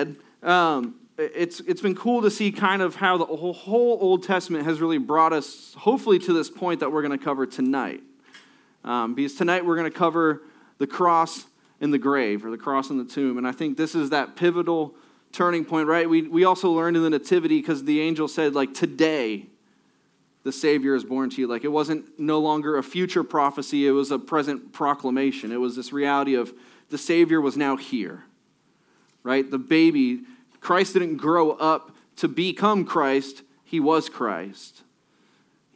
said, it's been cool to see kind of how the whole Old Testament has really brought us, hopefully, to this point that we're going to cover tonight. Because tonight we're going to cover the cross and the grave, or the cross and the tomb. And I think this is that pivotal turning point, right? We also learned in the Nativity, because the angel said, like, today the Savior is born to you. Like, it wasn't no longer a future prophecy. It was a present proclamation. It was this reality of the Savior was now here, right? The baby, Christ didn't grow up to become Christ. He was Christ.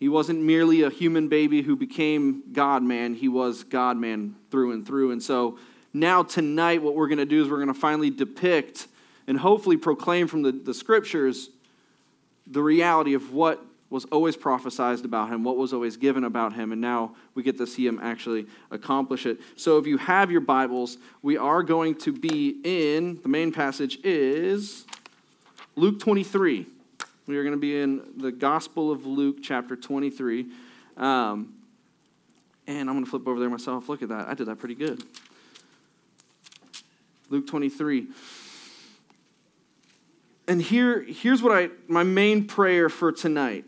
He wasn't merely a human baby who became God-man. He was God-man through and through. And so now tonight what we're going to do is we're going to finally depict and hopefully proclaim from the Scriptures the reality of what was always prophesied about him, what was always given about him, and now we get to see him actually accomplish it. So if you have your Bibles, we are going to be in, the main passage is Luke 23. We are going to be in the Gospel of Luke, chapter 23. And I'm going to flip over there myself. Look at that. I did that pretty good. Luke 23. And here's what my main prayer for tonight.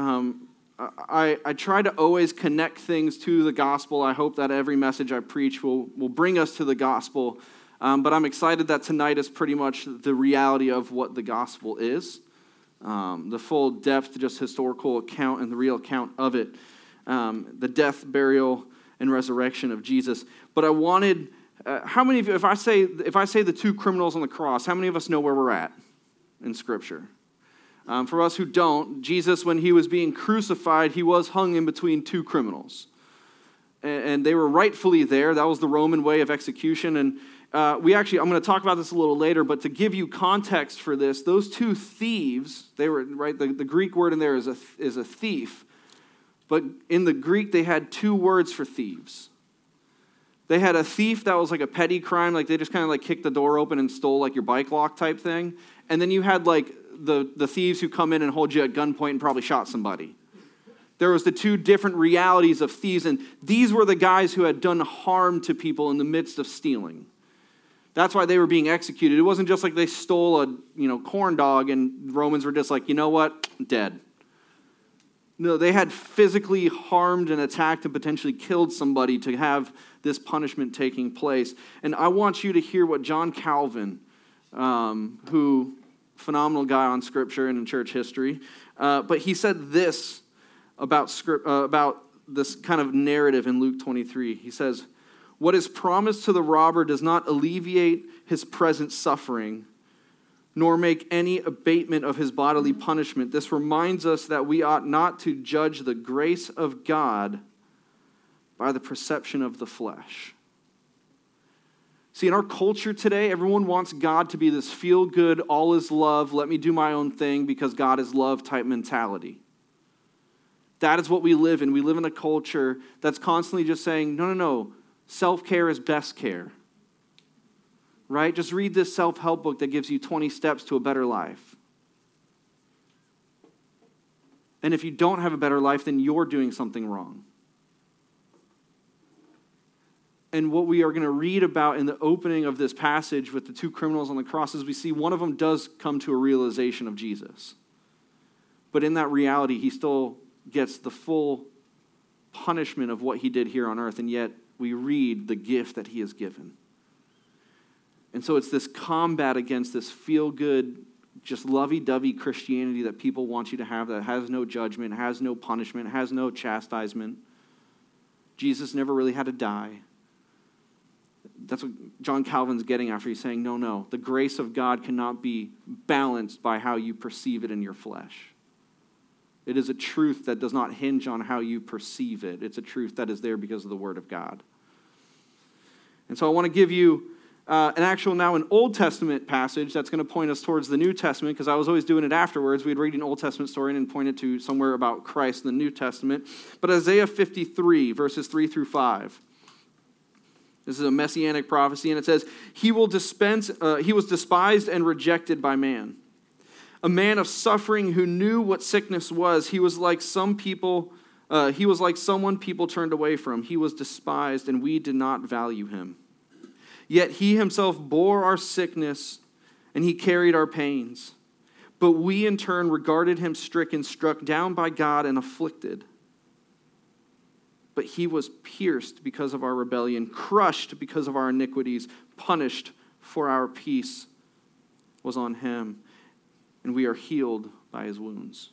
I try to always connect things to the gospel. I hope that every message I preach will bring us to the gospel. But I'm excited that tonight is pretty much the reality of what the gospel is. The full depth, just historical account and the real account of it. The death, burial, and resurrection of Jesus. But I wanted... how many of you, if I say the two criminals on the cross, how many of us know where we're at in Scripture? For us who don't, Jesus, when he was being crucified, he was hung in between two criminals. And they were rightfully there. That was the Roman way of execution. And I'm going to talk about this a little later, but to give you context for this, those two thieves, they were, right, the Greek word in there is a thief. But in the Greek, they had two words for thieves. They had a thief that was like a petty crime, like they just kind of like kicked the door open and stole like your bike lock type thing. And then you had like the thieves who come in and hold you at gunpoint and probably shot somebody. There was the two different realities of thieves, and these were the guys who had done harm to people in the midst of stealing. That's why they were being executed. It wasn't just like they stole a corn dog and Romans were just like, you know what, dead. No, they had physically harmed and attacked and potentially killed somebody to have this punishment taking place. And I want you to hear what John Calvin, who, phenomenal guy on Scripture and in church history, but he said this about this kind of narrative in Luke 23. He says, "What is promised to the robber does not alleviate his present suffering, nor make any abatement of his bodily punishment. This reminds us that we ought not to judge the grace of God by the perception of the flesh." See, in our culture today, everyone wants God to be this feel-good, all is love, let me do my own thing because God is love type mentality. That is what we live in. We live in a culture that's constantly just saying, no, self-care is best care. Right? Just read this self-help book that gives you 20 steps to a better life. And if you don't have a better life, then you're doing something wrong. And what we are going to read about in the opening of this passage with the two criminals on the cross is we see one of them does come to a realization of Jesus. But in that reality, he still gets the full punishment of what he did here on earth, and yet we read the gift that he has given. And so it's this combat against this feel-good, just lovey-dovey Christianity that people want you to have that has no judgment, has no punishment, has no chastisement. Jesus never really had to die. That's what John Calvin's getting after. He's saying, no, the grace of God cannot be balanced by how you perceive it in your flesh. It is a truth that does not hinge on how you perceive it. It's a truth that is there because of the Word of God. And so I want to give you... an Old Testament passage that's going to point us towards the New Testament, because I was always doing it afterwards. We'd read an Old Testament story and point it to somewhere about Christ in the New Testament. But Isaiah 53, verses 3 through 5. This is a messianic prophecy, and it says, "He was despised and rejected by man, a man of suffering who knew what sickness was. He was like someone people turned away from. He was despised, and we did not value him. Yet he himself bore our sickness and he carried our pains. But we in turn regarded him stricken, struck down by God, and afflicted. But he was pierced because of our rebellion, crushed because of our iniquities, punished for our peace was on him, and we are healed by his wounds.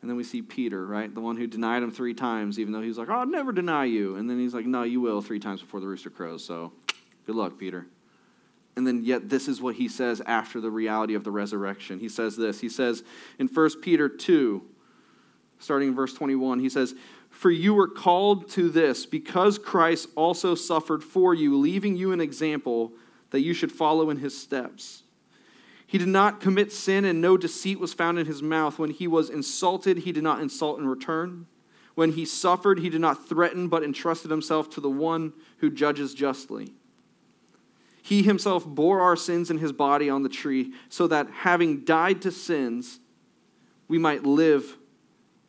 And then we see Peter, right? The one who denied him 3 times, even though he was like, oh, I'll never deny you. And then he's like, no, you will 3 times before the rooster crows, so good luck, Peter. And then yet this is what he says after the reality of the resurrection. He says this. He says in 1 Peter 2, starting in verse 21, he says, for you were called to this because Christ also suffered for you, leaving you an example that you should follow in his steps. He did not commit sin, and no deceit was found in his mouth. When he was insulted, he did not insult in return. When he suffered, he did not threaten, but entrusted himself to the one who judges justly. He himself bore our sins in his body on the tree, so that having died to sins, we might live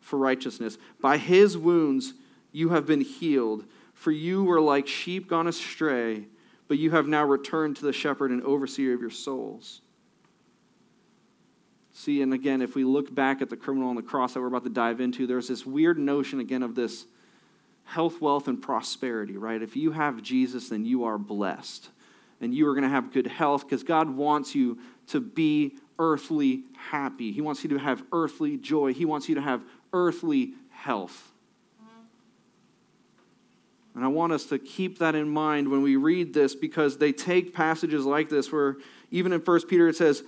for righteousness. By his wounds you have been healed, for you were like sheep gone astray, but you have now returned to the shepherd and overseer of your souls. See, and again, if we look back at the criminal on the cross that we're about to dive into, there's this weird notion again of this health, wealth, and prosperity, right? If you have Jesus, then you are blessed, and you are going to have good health because God wants you to be earthly happy. He wants you to have earthly joy. He wants you to have earthly health. And I want us to keep that in mind when we read this, because they take passages like this where even in 1 Peter it says,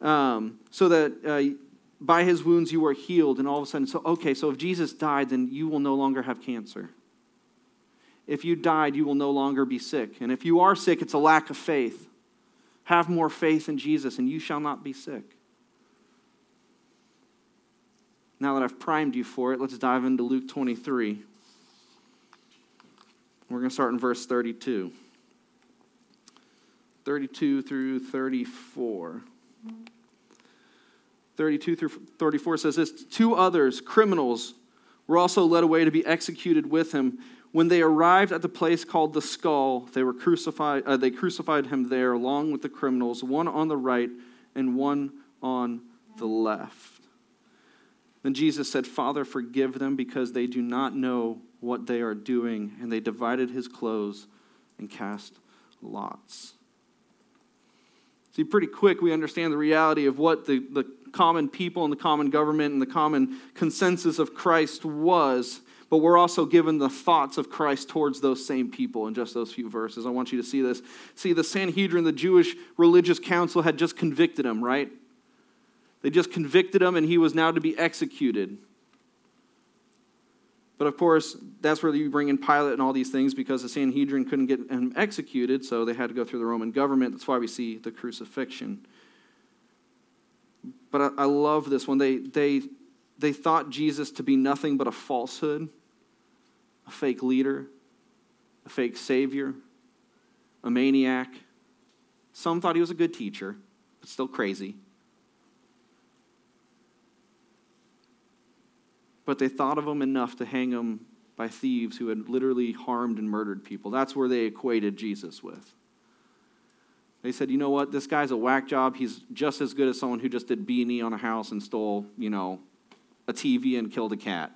so that by his wounds you are healed, and all of a sudden, so if Jesus died, then you will no longer have cancer. If you died, you will no longer be sick. And if you are sick, it's a lack of faith. Have more faith in Jesus, and you shall not be sick. Now that I've primed you for it, let's dive into Luke 23. We're going to start in verse 32. 32 through 34. 32 through 34 says this, 2 others, criminals, were also led away to be executed with him. When they arrived at the place called the Skull, they crucified him there along with the criminals, one on the right and one on the left. Then Jesus said, Father, forgive them, because they do not know what they are doing. And they divided his clothes and cast lots. See, pretty quick we understand the reality of what the common people and the common government and the common consensus of Christ was. But we're also given the thoughts of Christ towards those same people in just those few verses. I want you to see this. See, the Sanhedrin, the Jewish religious council, had just convicted him, right? They just convicted him, and he was now to be executed. But of course, that's where you bring in Pilate and all these things, because the Sanhedrin couldn't get him executed, so they had to go through the Roman government. That's why we see the crucifixion. But I love this one. They thought Jesus to be nothing but a falsehood, a fake leader, a fake savior, a maniac. Some thought he was a good teacher, but still crazy. But they thought of him enough to hang him by thieves who had literally harmed and murdered people. That's where they equated Jesus with. They said, you know what, this guy's a whack job. He's just as good as someone who just did B&E on a house and stole, a TV and killed a cat.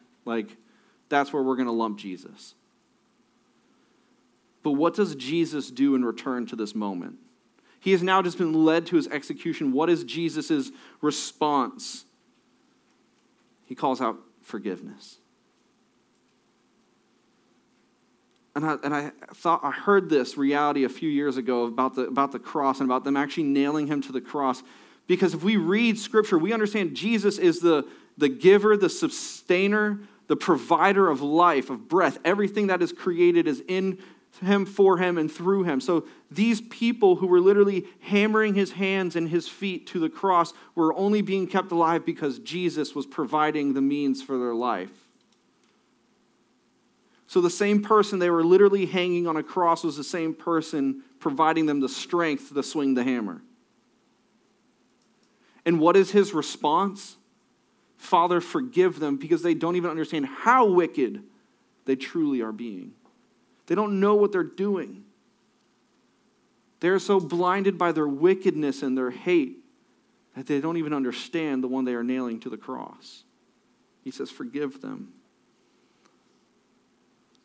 That's where we're going to lump Jesus. But what does Jesus do in return to this moment? He has now just been led to his execution. What is Jesus' response? He calls out, forgiveness. And I thought I heard this reality a few years ago about the cross and about them actually nailing him to the cross. Because if we read Scripture, we understand Jesus is the giver, the sustainer, the provider of life, of breath. Everything that is created is in him, for him, and through him. So these people who were literally hammering his hands and his feet to the cross were only being kept alive because Jesus was providing the means for their life. So the same person they were literally hanging on a cross was the same person providing them the strength to swing the hammer. And what is his response? Father, forgive them, because they don't even understand how wicked they truly are being. They don't know what they're doing. They are so blinded by their wickedness and their hate that they don't even understand the one they are nailing to the cross. He says, forgive them.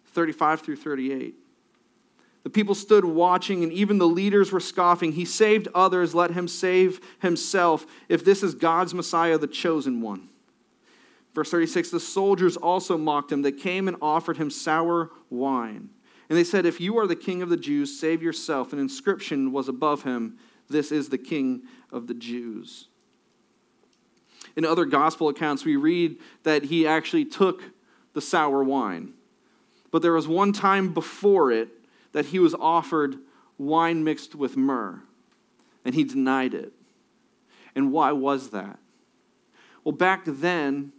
35 through 38. The people stood watching, and even the leaders were scoffing. He saved others, let him save himself, if this is God's Messiah, the chosen one. Verse 36, the soldiers also mocked him. They came and offered him sour wine. And they said, if you are the king of the Jews, save yourself. An inscription was above him, this is the king of the Jews. In other gospel accounts, we read that he actually took the sour wine. But there was one time before it that he was offered wine mixed with myrrh, and he denied it. And why was that? Well, back then,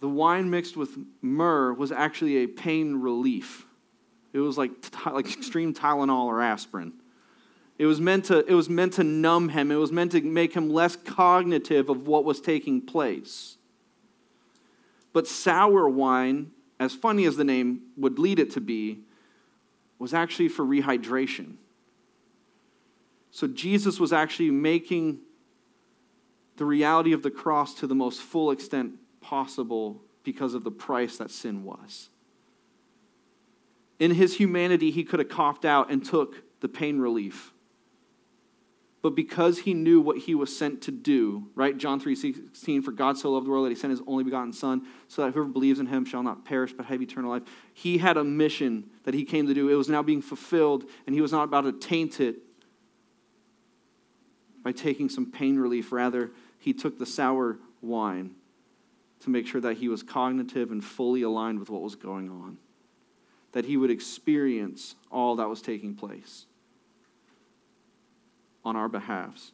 the wine mixed with myrrh was actually a pain relief. It was like extreme Tylenol or aspirin. It was meant to numb him. It was meant to make him less cognitive of what was taking place. But sour wine, as funny as the name would lead it to be, was actually for rehydration. So Jesus was actually making the reality of the cross to the most full extent possible because of the price that sin was. In his humanity, he could have copped out and took the pain relief. But because he knew what he was sent to do, right? John 3:16, for God so loved the world that he sent his only begotten Son, so that whoever believes in him shall not perish but have eternal life. He had a mission that he came to do. It was now being fulfilled, and he was not about to taint it by taking some pain relief. Rather, he took the sour wine to make sure that he was cognitive and fully aligned with what was going on, that he would experience all that was taking place on our behalves.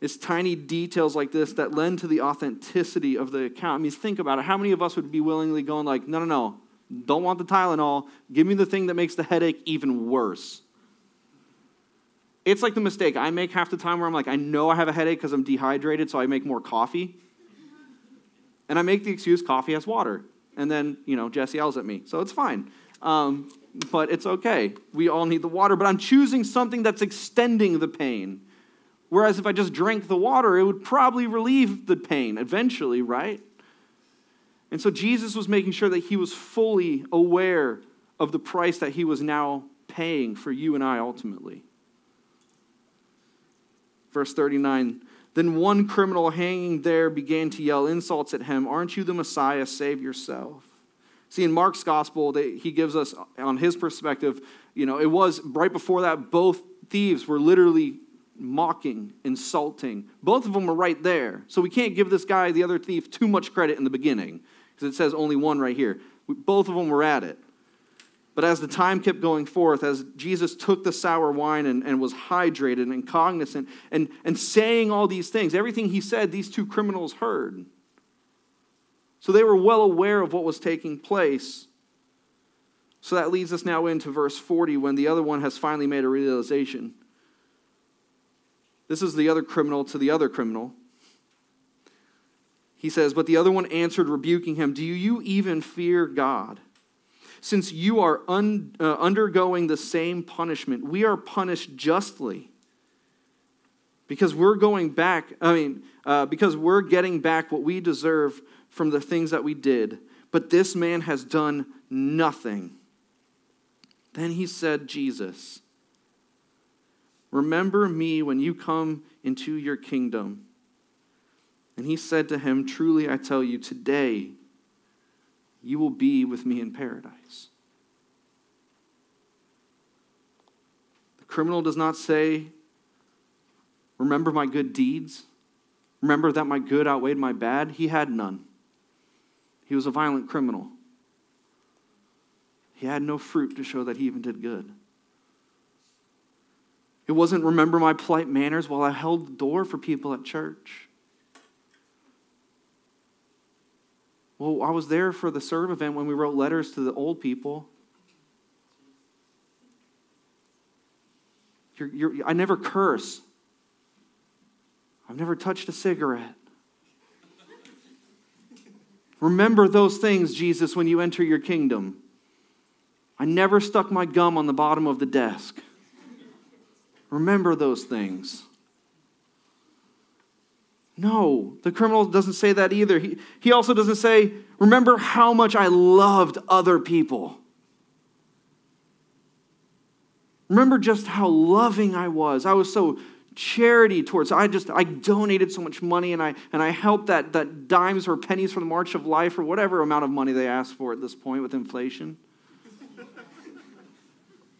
It's tiny details like this that lend to the authenticity of the account. I mean, think about it. How many of us would be willingly going like, no, don't want the Tylenol. Give me the thing that makes the headache even worse. It's like the mistake I make half the time where I'm like, I know I have a headache because I'm dehydrated, so I make more coffee. And I make the excuse, coffee has water. And then, Jesse yells at me, so it's fine. But it's okay. We all need the water. But I'm choosing something that's extending the pain. Whereas if I just drank the water, it would probably relieve the pain eventually, right? And so Jesus was making sure that he was fully aware of the price that he was now paying for you and I ultimately. Verse 39, then one criminal hanging there began to yell insults at him. Aren't you the Messiah? Save yourself. See, in Mark's gospel, he gives us, on his perspective, it was right before that, both thieves were literally mocking, insulting. Both of them were right there. So we can't give this guy, the other thief, too much credit in the beginning, because it says only one right here. Both of them were at it. But as the time kept going forth, as Jesus took the sour wine and was hydrated and cognizant and saying all these things, everything he said, these two criminals heard. So they were well aware of what was taking place. So that leads us now into verse 40 when the other one has finally made a realization. This is the other criminal to the other criminal. He says, but the other one answered, rebuking him, do you even fear God? Since you are undergoing the same punishment, we are punished justly because we're getting back what we deserve from the things that we did, but this man has done nothing. Then he said, Jesus, remember me when you come into your kingdom. And he said to him, truly I tell you, today you will be with me in paradise. The criminal does not say, remember my good deeds. Remember that my good outweighed my bad. He had none. He was a violent criminal. He had no fruit to show that he even did good. It wasn't remember my polite manners while I held the door for people at church. Well, I was there for the serve event when we wrote letters to the old people. I never curse. I've never touched a cigarette. Remember those things, Jesus, when you enter your kingdom. I never stuck my gum on the bottom of the desk. Remember those things. No, the criminal doesn't say that either. He also doesn't say, remember how much I loved other people. Remember just how loving I was. I was so charity towards, I donated so much money and I helped that dimes or pennies for the March of Life or whatever amount of money they asked for at this point with inflation.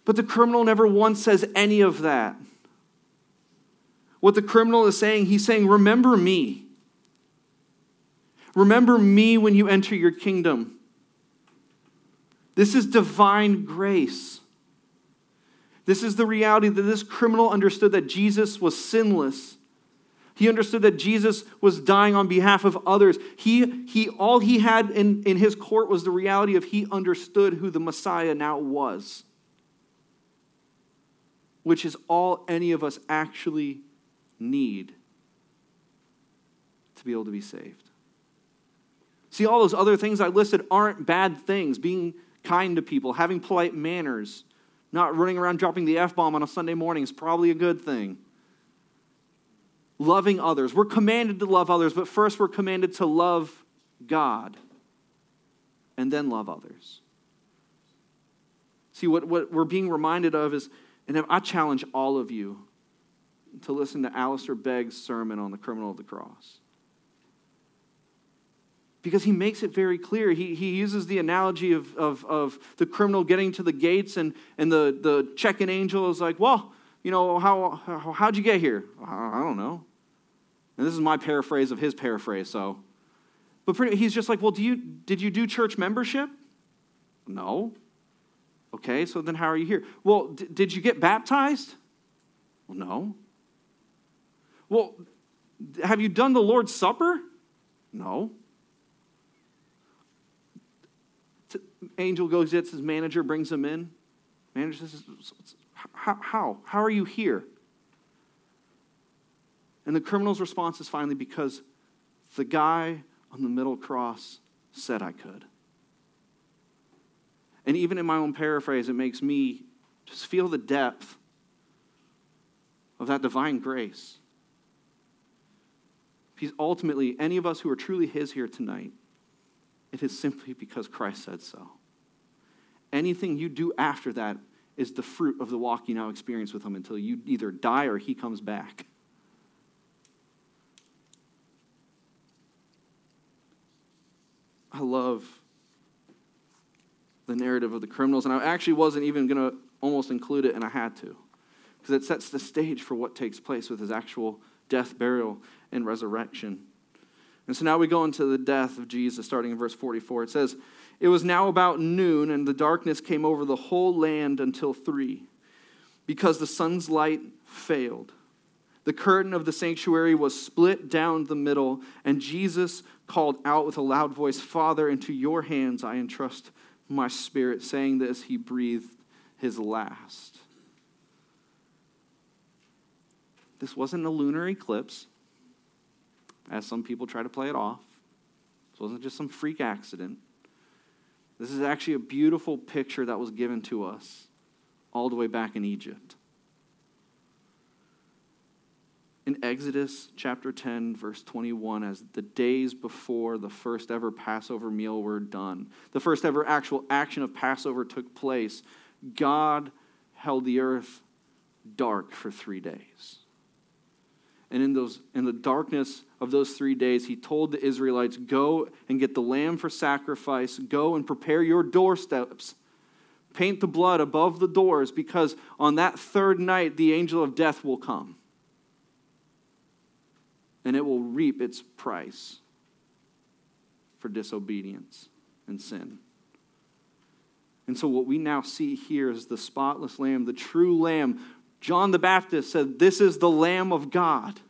But the criminal never once says any of that. What the criminal is saying, he's saying, remember me. Remember me when you enter your kingdom. This is divine grace. This is the reality that this criminal understood, that Jesus was sinless. He understood that Jesus was dying on behalf of others. He all he had in his court was the reality of he understood who the Messiah now was, which is all any of us actually need to be able to be saved. See, all those other things I listed aren't bad things. Being kind to people, having polite manners, not running around dropping the F-bomb on a Sunday morning is probably a good thing. Loving others. We're commanded to love others, but first we're commanded to love God and then love others. See, what we're being reminded of is, and I challenge all of you to listen to Alistair Begg's sermon on the criminal of the cross, because he makes it very clear. He uses the analogy of the criminal getting to the gates and the check-in angel is like, well, you know, how'd you get here? I don't know. And this is my paraphrase of his paraphrase, so. But he's just like, well, did you do church membership? No. Okay, so then how are you here? Well, did you get baptized? Well, no. Well, have you done the Lord's Supper? No. Angel goes, gets his manager, brings him in. Manager says, how are you here? And the criminal's response is finally, because the guy on the middle cross said I could. And even in my own paraphrase, it makes me just feel the depth of that divine grace. Because ultimately, any of us who are truly his here tonight, it is simply because Christ said so. Anything you do after that is the fruit of the walk you now experience with him until you either die or he comes back. I love the narrative of the criminals, and I actually wasn't even going to almost include it, and I had to, because it sets the stage for what takes place with his actual death, burial, and resurrection. And so now we go into the death of Jesus, starting in verse 44. It says, it was now about noon, and the darkness came over the whole land until 3, because the sun's light failed. The curtain of the sanctuary was split down the middle, and Jesus called out with a loud voice, Father, into your hands I entrust my spirit, saying this, he breathed his last. This wasn't a lunar eclipse, as some people try to play it off. This wasn't just some freak accident. This is actually a beautiful picture that was given to us all the way back in Egypt. In Exodus chapter 10, verse 21, as the days before the first ever Passover meal were done, the first ever actual action of Passover took place, God held the earth dark for 3 days. And in the darkness of those 3 days, he told the Israelites, go and get the lamb for sacrifice. Go and prepare your doorsteps. Paint the blood above the doors, because on that third night, the angel of death will come. And it will reap its price for disobedience and sin. And so what we now see here is the spotless lamb, the true lamb. John the Baptist said, this is the Lamb of God.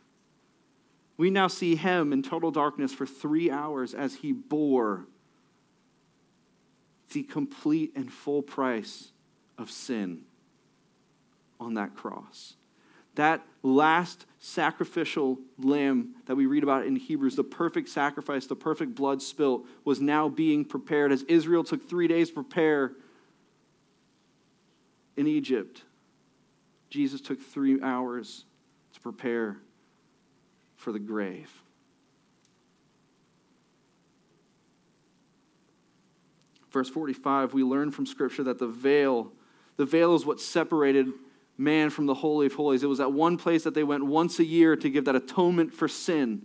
We now see him in total darkness for 3 hours as he bore the complete and full price of sin on that cross. That last sacrificial lamb that we read about in Hebrews, the perfect sacrifice, the perfect blood spilt, was now being prepared as Israel took 3 days to prepare in Egypt. Jesus took 3 hours to prepare for the grave. Verse 45, we learn from Scripture that the veil is what separated man from the Holy of Holies. It was that one place that they went once a year to give that atonement for sin.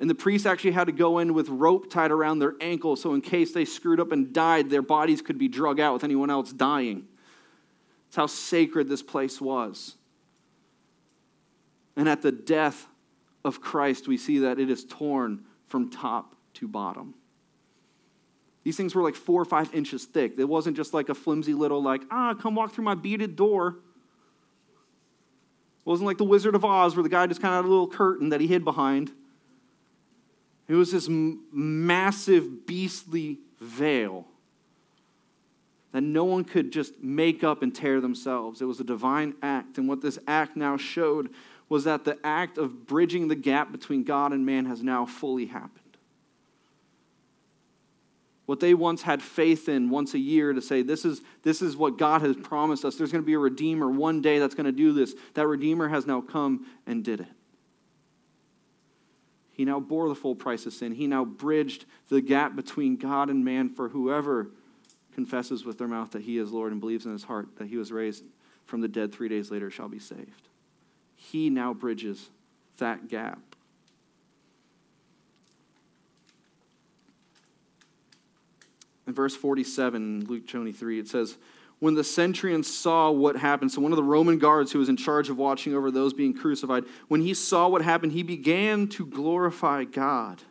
And the priests actually had to go in with rope tied around their ankles, so in case they screwed up and died, their bodies could be dragged out with anyone else dying. That's how sacred this place was. And at the death of Christ, we see that it is torn from top to bottom. These things were like 4 or 5 inches thick. It wasn't just like a flimsy little come walk through my beaded door. It wasn't like the Wizard of Oz where the guy just kind of had a little curtain that he hid behind. It was this massive, beastly veil that no one could just make up and tear themselves. It was a divine act. And what this act now showed was that the act of bridging the gap between God and man has now fully happened. What they once had faith in once a year to say, this is what God has promised us. There's going to be a Redeemer one day that's going to do this. That Redeemer has now come and did it. He now bore the full price of sin. He now bridged the gap between God and man, for whoever confesses with their mouth that he is Lord and believes in his heart that he was raised from the dead 3 days later shall be saved. He now bridges that gap. In verse 47, Luke 23, it says, when the centurion saw what happened, so one of the Roman guards who was in charge of watching over those being crucified, when he saw what happened, he began to glorify God,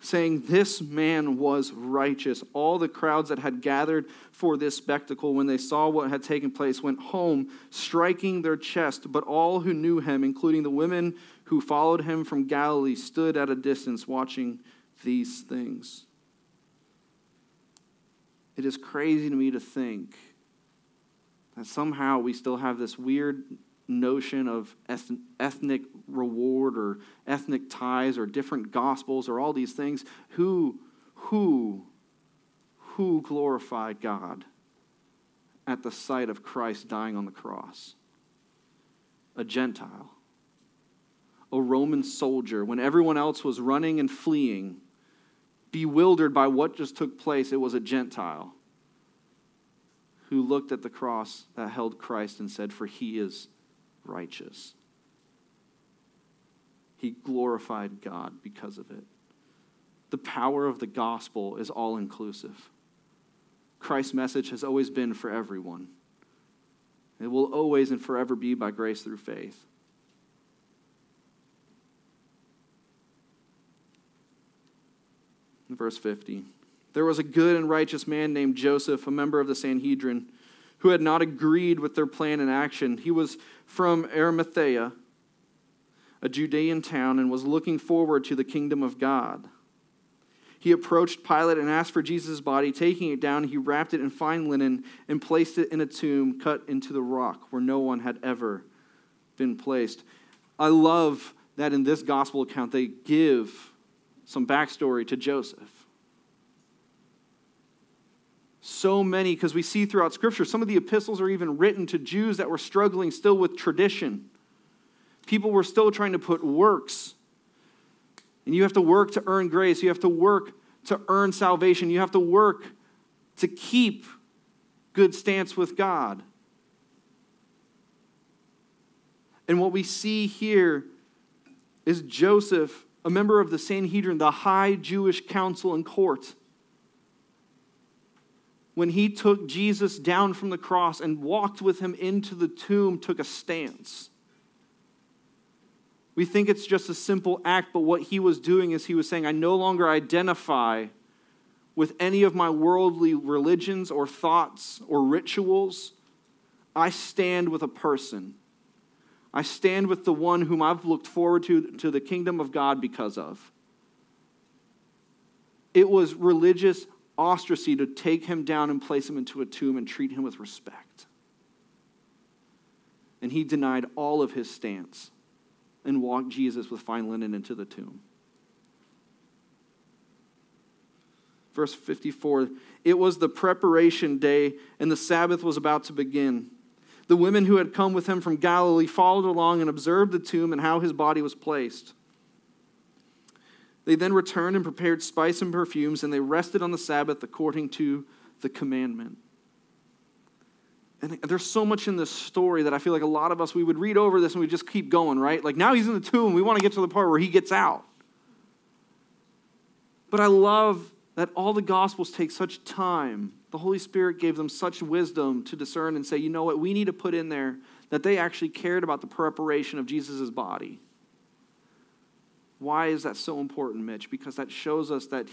saying, this man was righteous. All the crowds that had gathered for this spectacle, when they saw what had taken place, went home, striking their chest. But all who knew him, including the women who followed him from Galilee, stood at a distance watching these things. It is crazy to me to think that somehow we still have this weird notion of ethnic reward or ethnic ties or different gospels or all these things. Who glorified God at the sight of Christ dying on the cross? A Gentile. A Roman soldier. When everyone else was running and fleeing, bewildered by what just took place, it was a Gentile who looked at the cross that held Christ and said, for he is righteous. He glorified God because of it. The power of the gospel is all-inclusive. Christ's message has always been for everyone. It will always and forever be by grace through faith. Verse 50. There was a good and righteous man named Joseph, a member of the Sanhedrin, who had not agreed with their plan and action. He was from Arimathea, a Judean town, and was looking forward to the kingdom of God. He approached Pilate and asked for Jesus' body. Taking it down, he wrapped it in fine linen and placed it in a tomb cut into the rock where no one had ever been placed. I love that in this gospel account they give some backstory to Joseph. So many, because we see throughout Scripture, some of the epistles are even written to Jews that were struggling still with tradition. People were still trying to put works. And you have to work to earn grace. You have to work to earn salvation. You have to work to keep good stance with God. And what we see here is Joseph, a member of the Sanhedrin, the high Jewish council and court. When he took Jesus down from the cross and walked with him into the tomb, took a stance. We think it's just a simple act, but what he was doing is he was saying, I no longer identify with any of my worldly religions or thoughts or rituals. I stand with a person. I stand with the one whom I've looked forward to the kingdom of God because of. It was religious ostracy to take him down and place him into a tomb and treat him with respect. And he denied all of his stance and walked Jesus with fine linen into the tomb. Verse 54, it was the preparation day and the Sabbath was about to begin. The women who had come with him from Galilee followed along and observed the tomb and how his body was placed. They then returned and prepared spice and perfumes, and they rested on the Sabbath according to the commandment. And there's so much in this story that I feel like a lot of us, we would read over this and we just keep going, right? Like, now he's in the tomb. We want to get to the part where he gets out. But I love that all the Gospels take such time. The Holy Spirit gave them such wisdom to discern and say, you know what, we need to put in there that they actually cared about the preparation of Jesus' body. Why is that so important, Mitch? Because that shows us that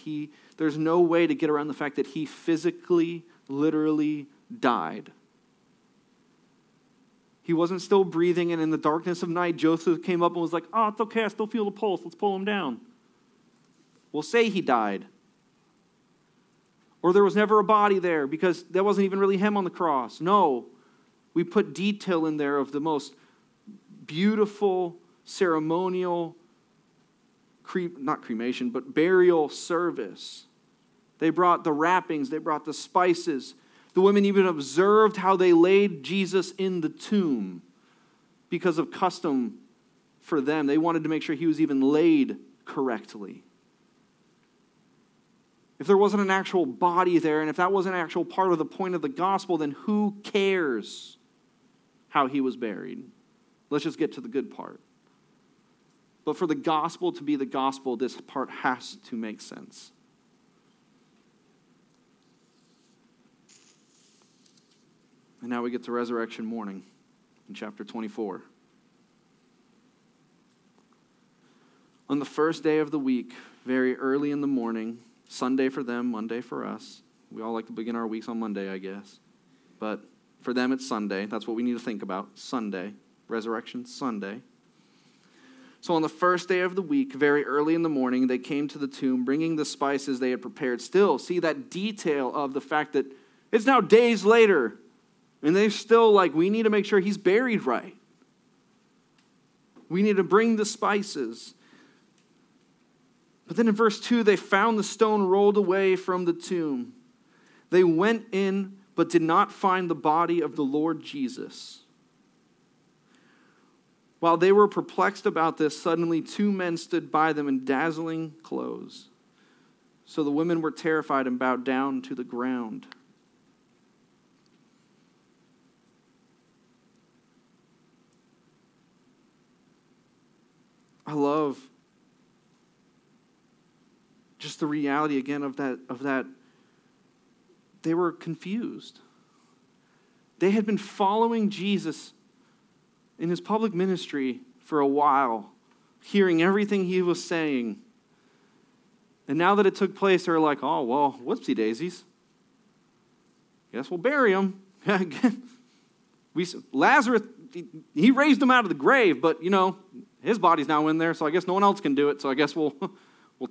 there's no way to get around the fact that he physically, literally died. He wasn't still breathing, and in the darkness of night, Joseph came up and was like, oh, it's okay, I still feel the pulse, let's pull him down. We'll say he died. Or there was never a body there because that wasn't even really him on the cross. No, we put detail in there of the most beautiful ceremonial, not cremation, but burial service. They brought the wrappings, they brought the spices. The women even observed how they laid Jesus in the tomb because of custom for them. They wanted to make sure he was even laid correctly. If there wasn't an actual body there, and if that wasn't an actual part of the point of the gospel, then who cares how he was buried? Let's just get to the good part. But for the gospel to be the gospel, this part has to make sense. And now we get to resurrection morning in chapter 24. On the first day of the week, very early in the morning, Sunday for them, Monday for us. We all like to begin our weeks on Monday, I guess. But for them, it's Sunday. That's what we need to think about. Sunday, Resurrection Sunday. So on the first day of the week, very early in the morning, they came to the tomb, bringing the spices they had prepared. Still, see that detail of the fact that it's now days later. And they're still like, we need to make sure he's buried right. We need to bring the spices. But then in verse 2, they found the stone rolled away from the tomb. They went in, but did not find the body of the Lord Jesus. While they were perplexed about this, suddenly two men stood by them in dazzling clothes. So the women were terrified and bowed down to the ground. I love just the reality again of that they were confused. They had been following Jesus in his public ministry for a while, hearing everything he was saying. And now that it took place, they're like, oh, well, whoopsie daisies. Guess we'll bury him. Lazarus, he raised him out of the grave, but, you know, his body's now in there, so I guess no one else can do it, so I guess we'll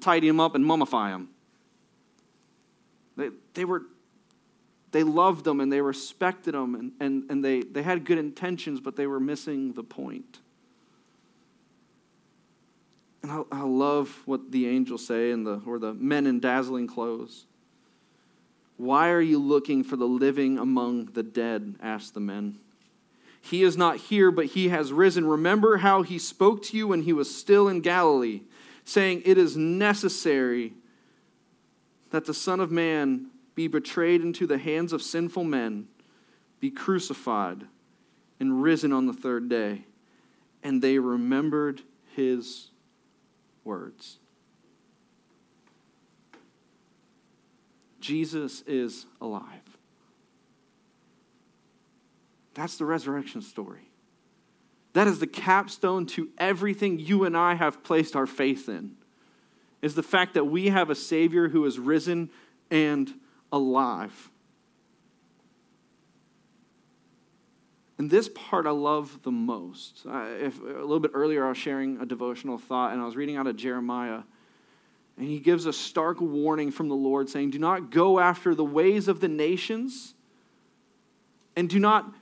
tidy him up and mummify him. They loved him and they respected him and they had good intentions, but they were missing the point. And I love what the angels say or the men in dazzling clothes. Why are you looking for the living among the dead? Asked the men. He is not here, but he has risen. Remember how he spoke to you when he was still in Galilee, saying, it is necessary that the Son of Man be betrayed into the hands of sinful men, be crucified, and risen on the third day. And they remembered his words. Jesus is alive. That's the resurrection story. That is the capstone to everything you and I have placed our faith in, is the fact that we have a Savior who is risen and alive. And this part I love the most. A little bit earlier, I was sharing a devotional thought, and I was reading out of Jeremiah, and he gives a stark warning from the Lord, saying, do not go after the ways of the nations, and do not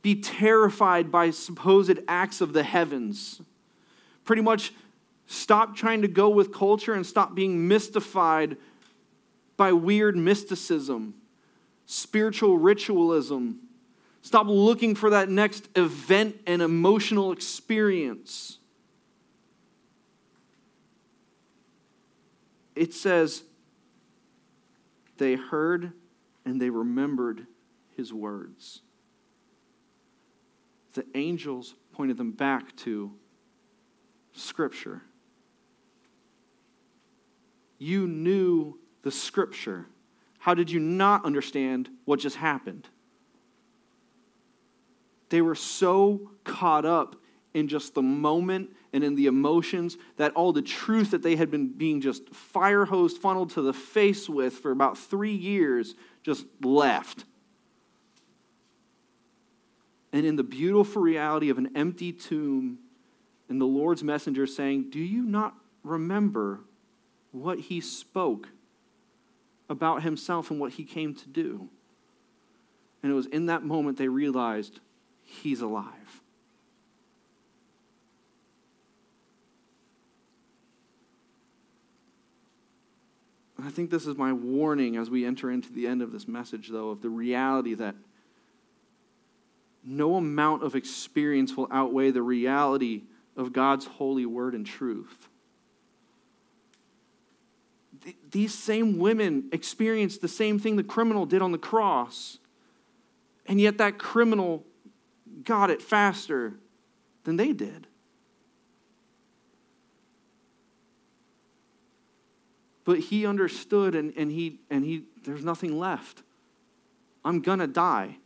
be terrified by supposed acts of the heavens. Pretty much stop trying to go with culture and stop being mystified by weird mysticism, spiritual ritualism, Stop looking for that next event and emotional experience. It says, they heard and they remembered his words. The angels pointed them back to Scripture. You knew the Scripture. How did you not understand what just happened? They were so caught up in just the moment and in the emotions that all the truth that they had been being just fire-hosed, funneled to the face with for about 3 years just left. And in the beautiful reality of an empty tomb and the Lord's messenger saying, do you not remember what he spoke about himself and what he came to do? And it was in that moment they realized he's alive. And I think this is my warning as we enter into the end of this message, though, of the reality that no amount of experience will outweigh the reality of God's holy word and truth. These same women experienced the same thing the criminal did on the cross, and yet that criminal got it faster than they did. But he understood, and he there's nothing left. I'm gonna die.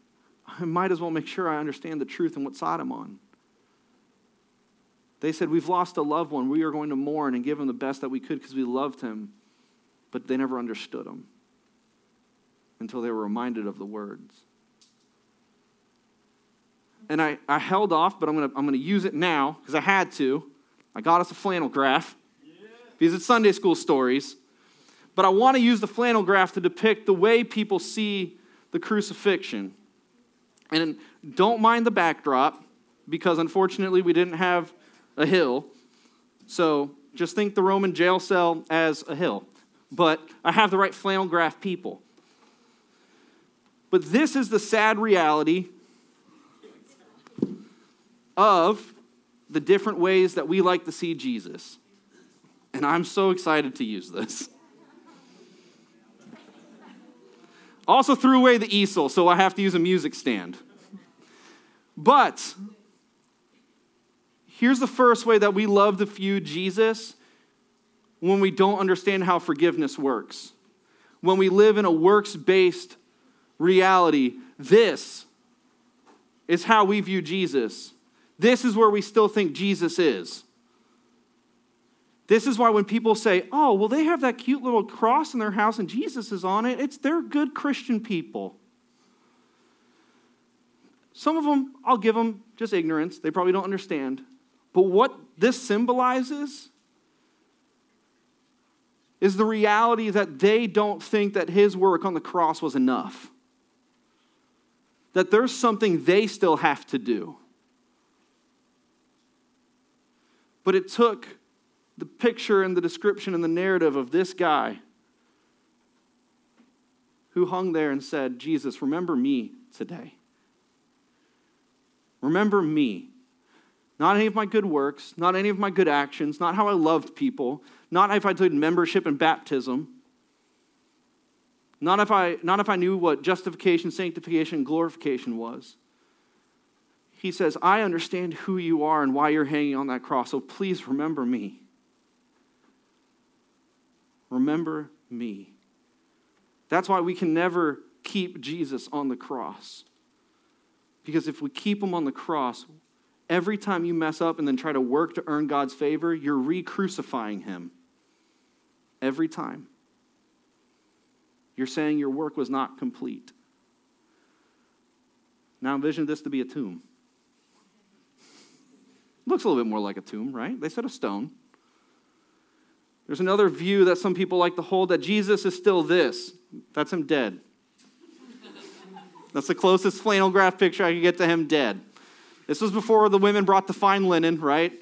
I might as well make sure I understand the truth and what side I'm on. They said, we've lost a loved one. We are going to mourn and give him the best that we could because we loved him. But they never understood him until they were reminded of the words. And I held off, but I'm gonna use it now because I had to. I got us a flannel graph. Yeah. Because it's Sunday school stories. But I want to use the flannel graph to depict the way people see the crucifixion. And don't mind the backdrop, because unfortunately we didn't have a hill. So just think the Roman jail cell as a hill. But I have the right flannel graph people. But this is the sad reality of the different ways that we like to see Jesus. And I'm so excited to use this. Also threw away the easel, so I have to use a music stand. But here's the first way that we love to view Jesus when we don't understand how forgiveness works. When we live in a works-based reality, this is how we view Jesus. This is where we still think Jesus is. This is why when people say, oh, well, they have that cute little cross in their house and Jesus is on it, they're good Christian people. Some of them, I'll give them just ignorance. They probably don't understand. But what this symbolizes is the reality that they don't think that his work on the cross was enough. That there's something they still have to do. But it took the picture and the description and the narrative of this guy who hung there and said, Jesus, remember me today. Remember me. Not any of my good works, not any of my good actions, not how I loved people, not if I did membership and baptism, not if I knew what justification, sanctification, and glorification was. He says, I understand who you are and why you're hanging on that cross, so please remember me. Remember me. That's why we can never keep Jesus on the cross. Because if we keep him on the cross, every time you mess up and then try to work to earn God's favor, you're re-crucifying him. Every time. You're saying your work was not complete. Now envision this to be a tomb. Looks a little bit more like a tomb, right? They said a stone. There's another view that some people like to hold that Jesus is still this. That's him dead. That's the closest flannel graph picture I could get to him dead. This was before the women brought the fine linen, right?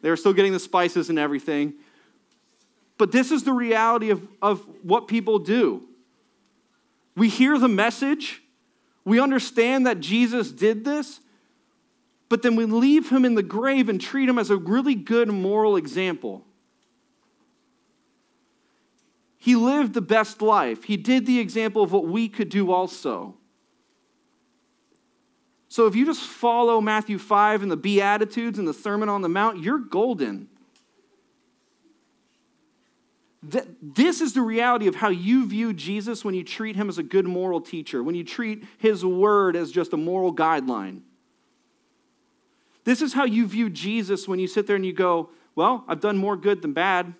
They were still getting the spices and everything. But this is the reality of what people do. We hear the message. We understand that Jesus did this, but then we leave him in the grave and treat him as a really good moral example. He lived the best life. He did the example of what we could do also. So if you just follow Matthew 5 and the Beatitudes and the Sermon on the Mount, you're golden. This is the reality of how you view Jesus when you treat him as a good moral teacher, when you treat his word as just a moral guideline. This is how you view Jesus when you sit there and you go, well, I've done more good than bad.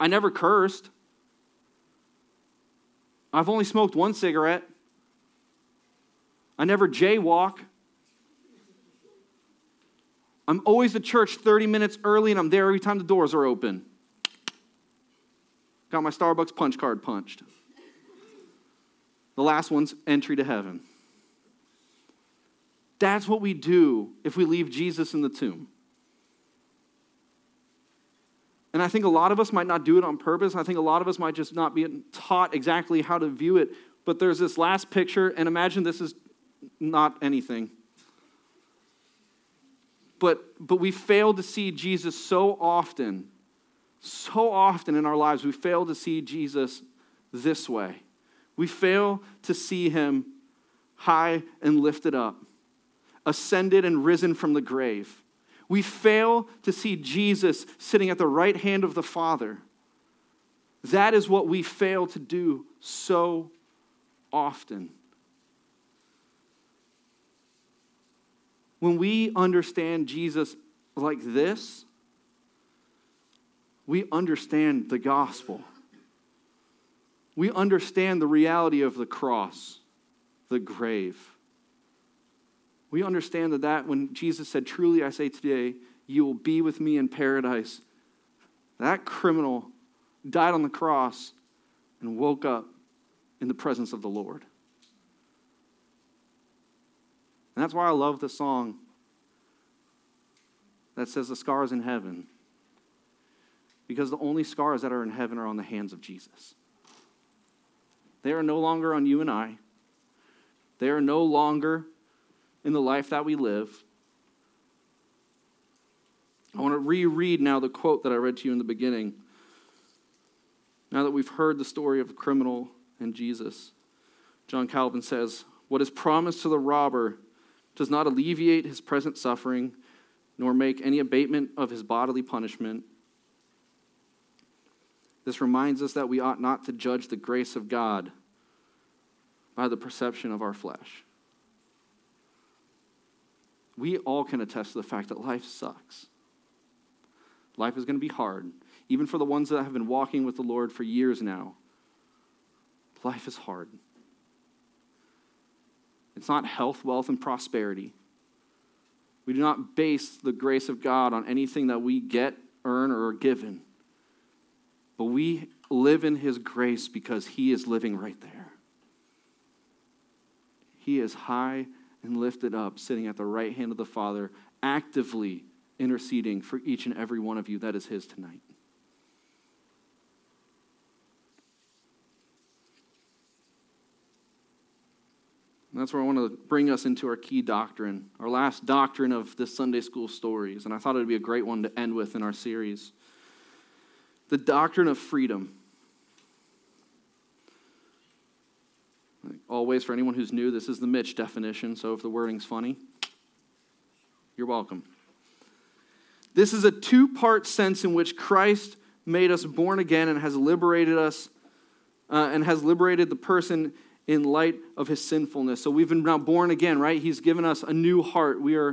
I never cursed. I've only smoked one cigarette. I never jaywalk. I'm always at church 30 minutes early and I'm there every time the doors are open. Got my Starbucks punch card punched. The last one's entry to heaven. That's what we do if we leave Jesus in the tomb. And I think a lot of us might not do it on purpose. I think a lot of us might just not be taught exactly how to view it. But there's this last picture, and imagine this is not anything. But we fail to see Jesus so often in our lives. We fail to see Jesus this way. We fail to see him high and lifted up, ascended and risen from the grave. We fail to see Jesus sitting at the right hand of the Father. That is what we fail to do so often. When we understand Jesus like this, we understand the gospel. We understand the reality of the cross, the grave. We understand that when Jesus said, "Truly I say today, you will be with me in paradise," that criminal died on the cross and woke up in the presence of the Lord. And that's why I love the song that says the scars in heaven. Because the only scars that are in heaven are on the hands of Jesus. They are no longer on you and I. They are no longer in the life that we live. I want to reread now the quote that I read to you in the beginning. Now that we've heard the story of the criminal and Jesus, John Calvin says, "What is promised to the robber does not alleviate his present suffering, nor make any abatement of his bodily punishment. This reminds us that we ought not to judge the grace of God by the perception of our flesh." We all can attest to the fact that life sucks. Life is going to be hard. Even for the ones that have been walking with the Lord for years now, life is hard. It's not health, wealth, and prosperity. We do not base the grace of God on anything that we get, earn, or are given. But we live in his grace because he is living right there. He is high and lifted up, sitting at the right hand of the Father, actively interceding for each and every one of you that is his tonight. And that's where I want to bring us into our key doctrine, our last doctrine of this Sunday school stories. And I thought it would be a great one to end with in our series. The doctrine of freedom. Like always, for anyone who's new, this is the Mitch definition, so if the wording's funny, you're welcome. This is a two-part sense in which Christ made us born again and has liberated us, and has liberated the person in light of his sinfulness. So we've been now born again, right? He's given us a new heart. We are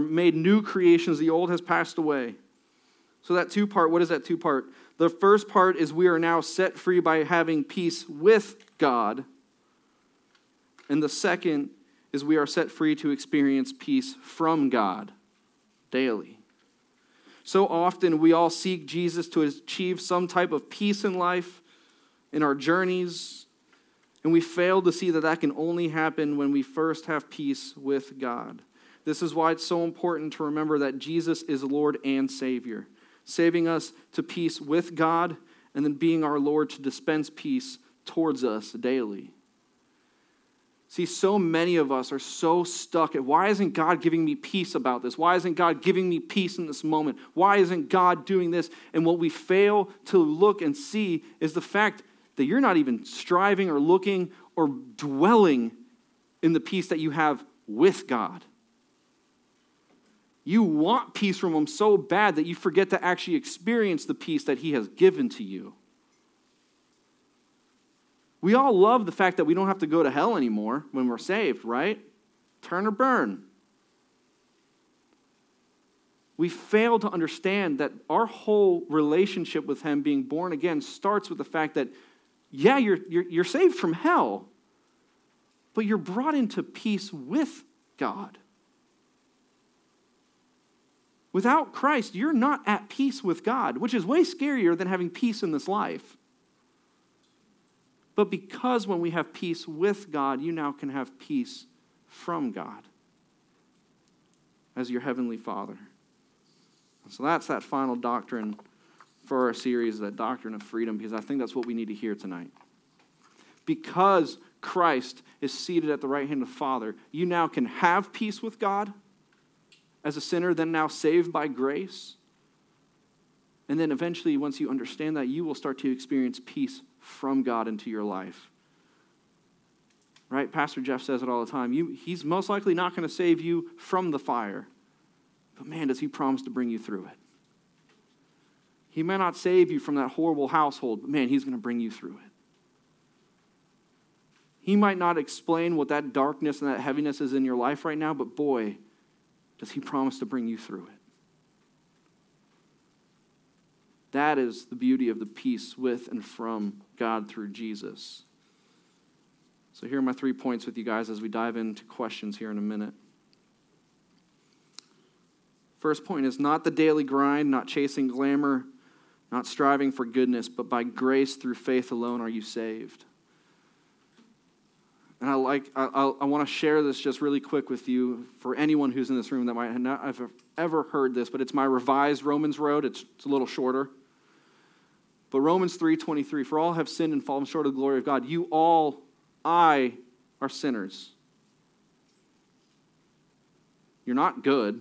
made new creations. The old has passed away. So that two-part, what is that two-part? The first part is we are now set free by having peace with God. And the second is we are set free to experience peace from God daily. So often we all seek Jesus to achieve some type of peace in life, in our journeys, and we fail to see that can only happen when we first have peace with God. This is why it's so important to remember that Jesus is Lord and Savior, saving us to peace with God, and then being our Lord to dispense peace towards us daily. See, so many of us are so stuck at, why isn't God giving me peace about this? Why isn't God giving me peace in this moment? Why isn't God doing this? And what we fail to look and see is the fact that you're not even striving or looking or dwelling in the peace that you have with God. You want peace from Him so bad that you forget to actually experience the peace that He has given to you. We all love the fact that we don't have to go to hell anymore when we're saved, right? Turn or burn. We fail to understand that our whole relationship with Him being born again starts with the fact that, yeah, you're saved from hell, but you're brought into peace with God. Without Christ, you're not at peace with God, which is way scarier than having peace in this life. But because when we have peace with God, you now can have peace from God as your heavenly Father. So that's that final doctrine for our series, that doctrine of freedom, because I think that's what we need to hear tonight. Because Christ is seated at the right hand of the Father, you now can have peace with God as a sinner, then now saved by grace. And then eventually, once you understand that, you will start to experience peace from God into your life. Right? Pastor Jeff says it all the time. He's most likely not going to save you from the fire. But man, does he promise to bring you through it. He may not save you from that horrible household, but man, he's going to bring you through it. He might not explain what that darkness and that heaviness is in your life right now, but boy, does he promise to bring you through it. That is the beauty of the peace with and from God through Jesus. So here are my 3 points with you guys as we dive into questions here in a minute. First point is not the daily grind, not chasing glamour, not striving for goodness, but by grace through faith alone are you saved. And I want to share this just really quick with you for anyone who's in this room that might not have ever heard this, but it's my revised Romans road. It's a little shorter. But Romans 3:23, for all have sinned and fallen short of the glory of God. I are sinners. You're not good.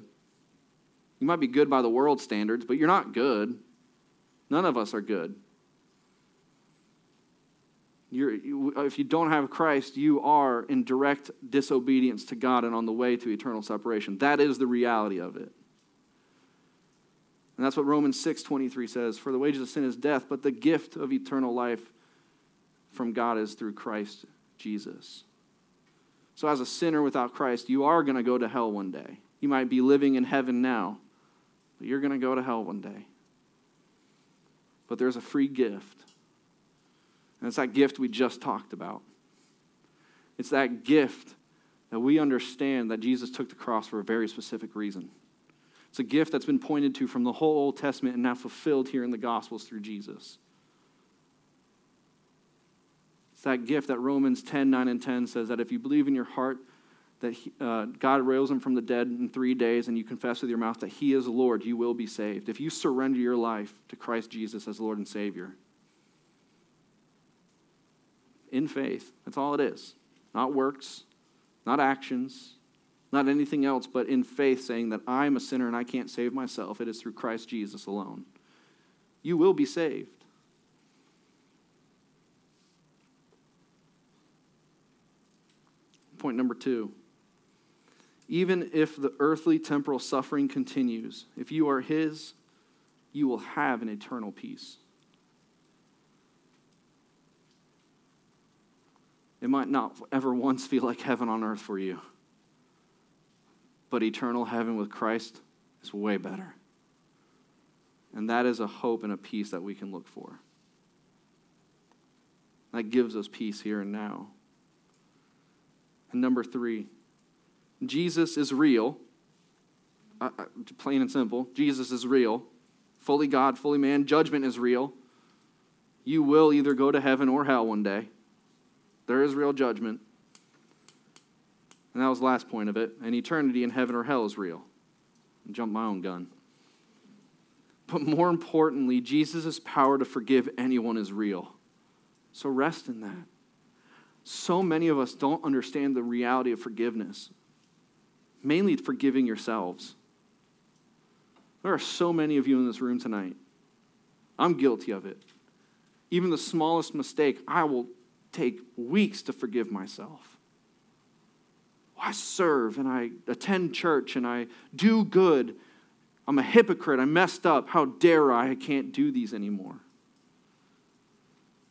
You might be good by the world standards, but you're not good. None of us are good. If you don't have Christ, you are in direct disobedience to God and on the way to eternal separation. That is the reality of it. And that's what Romans 6:23 says, for the wages of sin is death, but the gift of eternal life from God is through Christ Jesus. So as a sinner without Christ, you are going to go to hell one day. You might be living in heaven now, but you're going to go to hell one day. But there's a free gift. And it's that gift we just talked about. It's that gift that we understand that Jesus took the cross for a very specific reason. It's a gift that's been pointed to from the whole Old Testament and now fulfilled here in the Gospels through Jesus. It's that gift that Romans 10:9-10 says that if you believe in your heart that God rose him from the dead in 3 days and you confess with your mouth that he is Lord, you will be saved. If you surrender your life to Christ Jesus as Lord and Savior, in faith. That's all it is. Not works, not actions, not anything else, but in faith saying that I'm a sinner and I can't save myself. It is through Christ Jesus alone. You will be saved. Point number 2. Even if the earthly temporal suffering continues, if you are His, you will have an eternal peace. It might not ever once feel like heaven on earth for you. But eternal heaven with Christ is way better. And that is a hope and a peace that we can look for. That gives us peace here and now. And number 3, Jesus is real. Plain and simple. Jesus is real. Fully God, fully man. Judgment is real. You will either go to heaven or hell one day. There is real judgment. And that was the last point of it. And eternity in heaven or hell is real. I jumped my own gun. But more importantly, Jesus' power to forgive anyone is real. So rest in that. So many of us don't understand the reality of forgiveness, mainly forgiving yourselves. There are so many of you in this room tonight. I'm guilty of it. Even the smallest mistake, I will take weeks to forgive myself. I serve and I attend church and I do good. I'm a hypocrite. I messed up. How dare I? I can't do these anymore.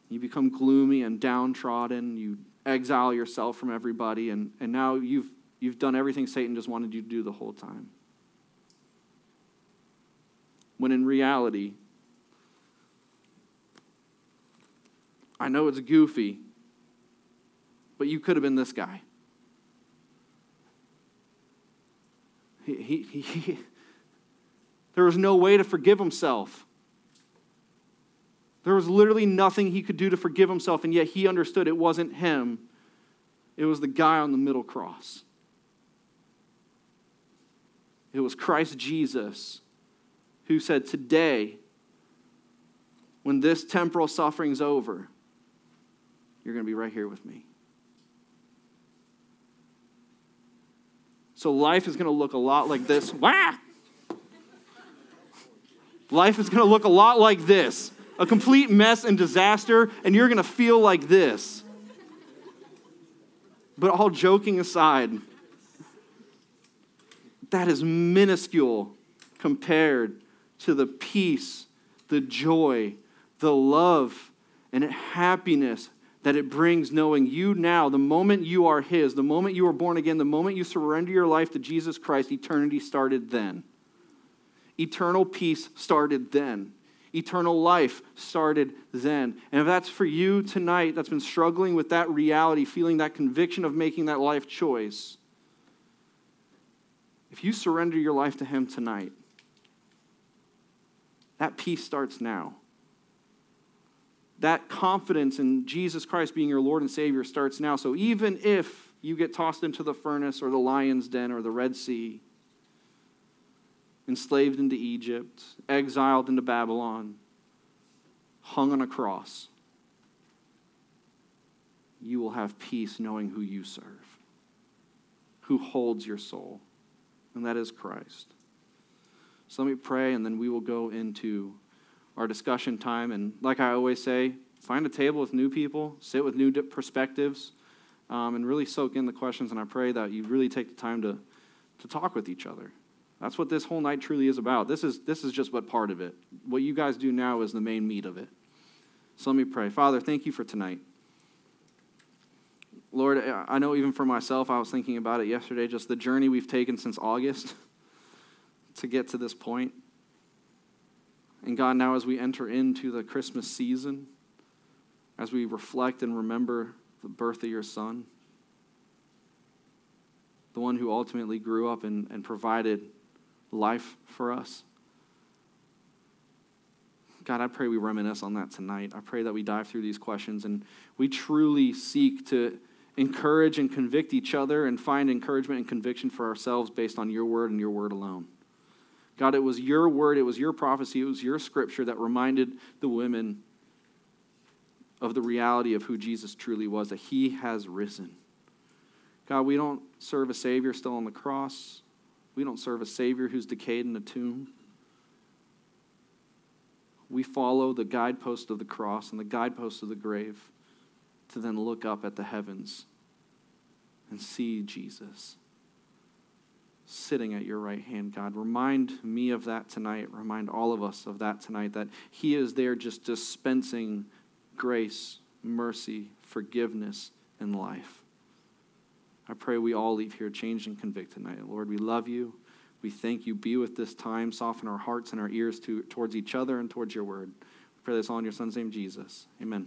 You become gloomy and downtrodden. You exile yourself from everybody, and now you've done everything Satan just wanted you to do the whole time. When in reality, I know it's goofy, but you could have been this guy. There was no way to forgive himself. There was literally nothing he could do to forgive himself, and yet he understood it wasn't him. It was the guy on the middle cross. It was Christ Jesus who said, today, when this temporal suffering's over, you're going to be right here with me. So life is going to look a lot like this. Wah! Life is going to look a lot like this. A complete mess and disaster, and you're going to feel like this. But all joking aside, that is minuscule compared to the peace, the joy, the love, and happiness that it brings knowing you now, the moment you are his, the moment you are born again, the moment you surrender your life to Jesus Christ, eternity started then. Eternal peace started then. Eternal life started then. And if that's for you tonight that's been struggling with that reality, feeling that conviction of making that life choice, if you surrender your life to him tonight, that peace starts now. That confidence in Jesus Christ being your Lord and Savior starts now. So even if you get tossed into the furnace or the lion's den or the Red Sea, enslaved into Egypt, exiled into Babylon, hung on a cross, you will have peace knowing who you serve, who holds your soul, and that is Christ. So let me pray, and then we will go into our discussion time. And like I always say, find a table with new people, sit with new perspectives, and really soak in the questions. And I pray that you really take the time to talk with each other. That's what this whole night truly is about. This is just but part of it. What you guys do now is the main meat of it. So let me pray. Father, thank you for tonight. Lord, I know even for myself, I was thinking about it yesterday, just the journey we've taken since August to get to this point. And God, now as we enter into the Christmas season, as we reflect and remember the birth of your son, the one who ultimately grew up and provided life for us. God, I pray we reminisce on that tonight. I pray that we dive through these questions and we truly seek to encourage and convict each other and find encouragement and conviction for ourselves based on your word and your word alone. God, it was your word, it was your prophecy, it was your scripture that reminded the women of the reality of who Jesus truly was, that he has risen. God, we don't serve a Savior still on the cross. We don't serve a Savior who's decayed in a tomb. We follow the guidepost of the cross and the guidepost of the grave to then look up at the heavens and see Jesus sitting at your right hand, God. Remind me of that tonight. Remind all of us of that tonight, that he is there just dispensing grace, mercy, forgiveness, and life. I pray we all leave here changed and convicted tonight. Lord, we love you. We thank you. Be with this time. Soften our hearts and our ears towards each other and towards your word. We pray this all in your son's name, Jesus. Amen.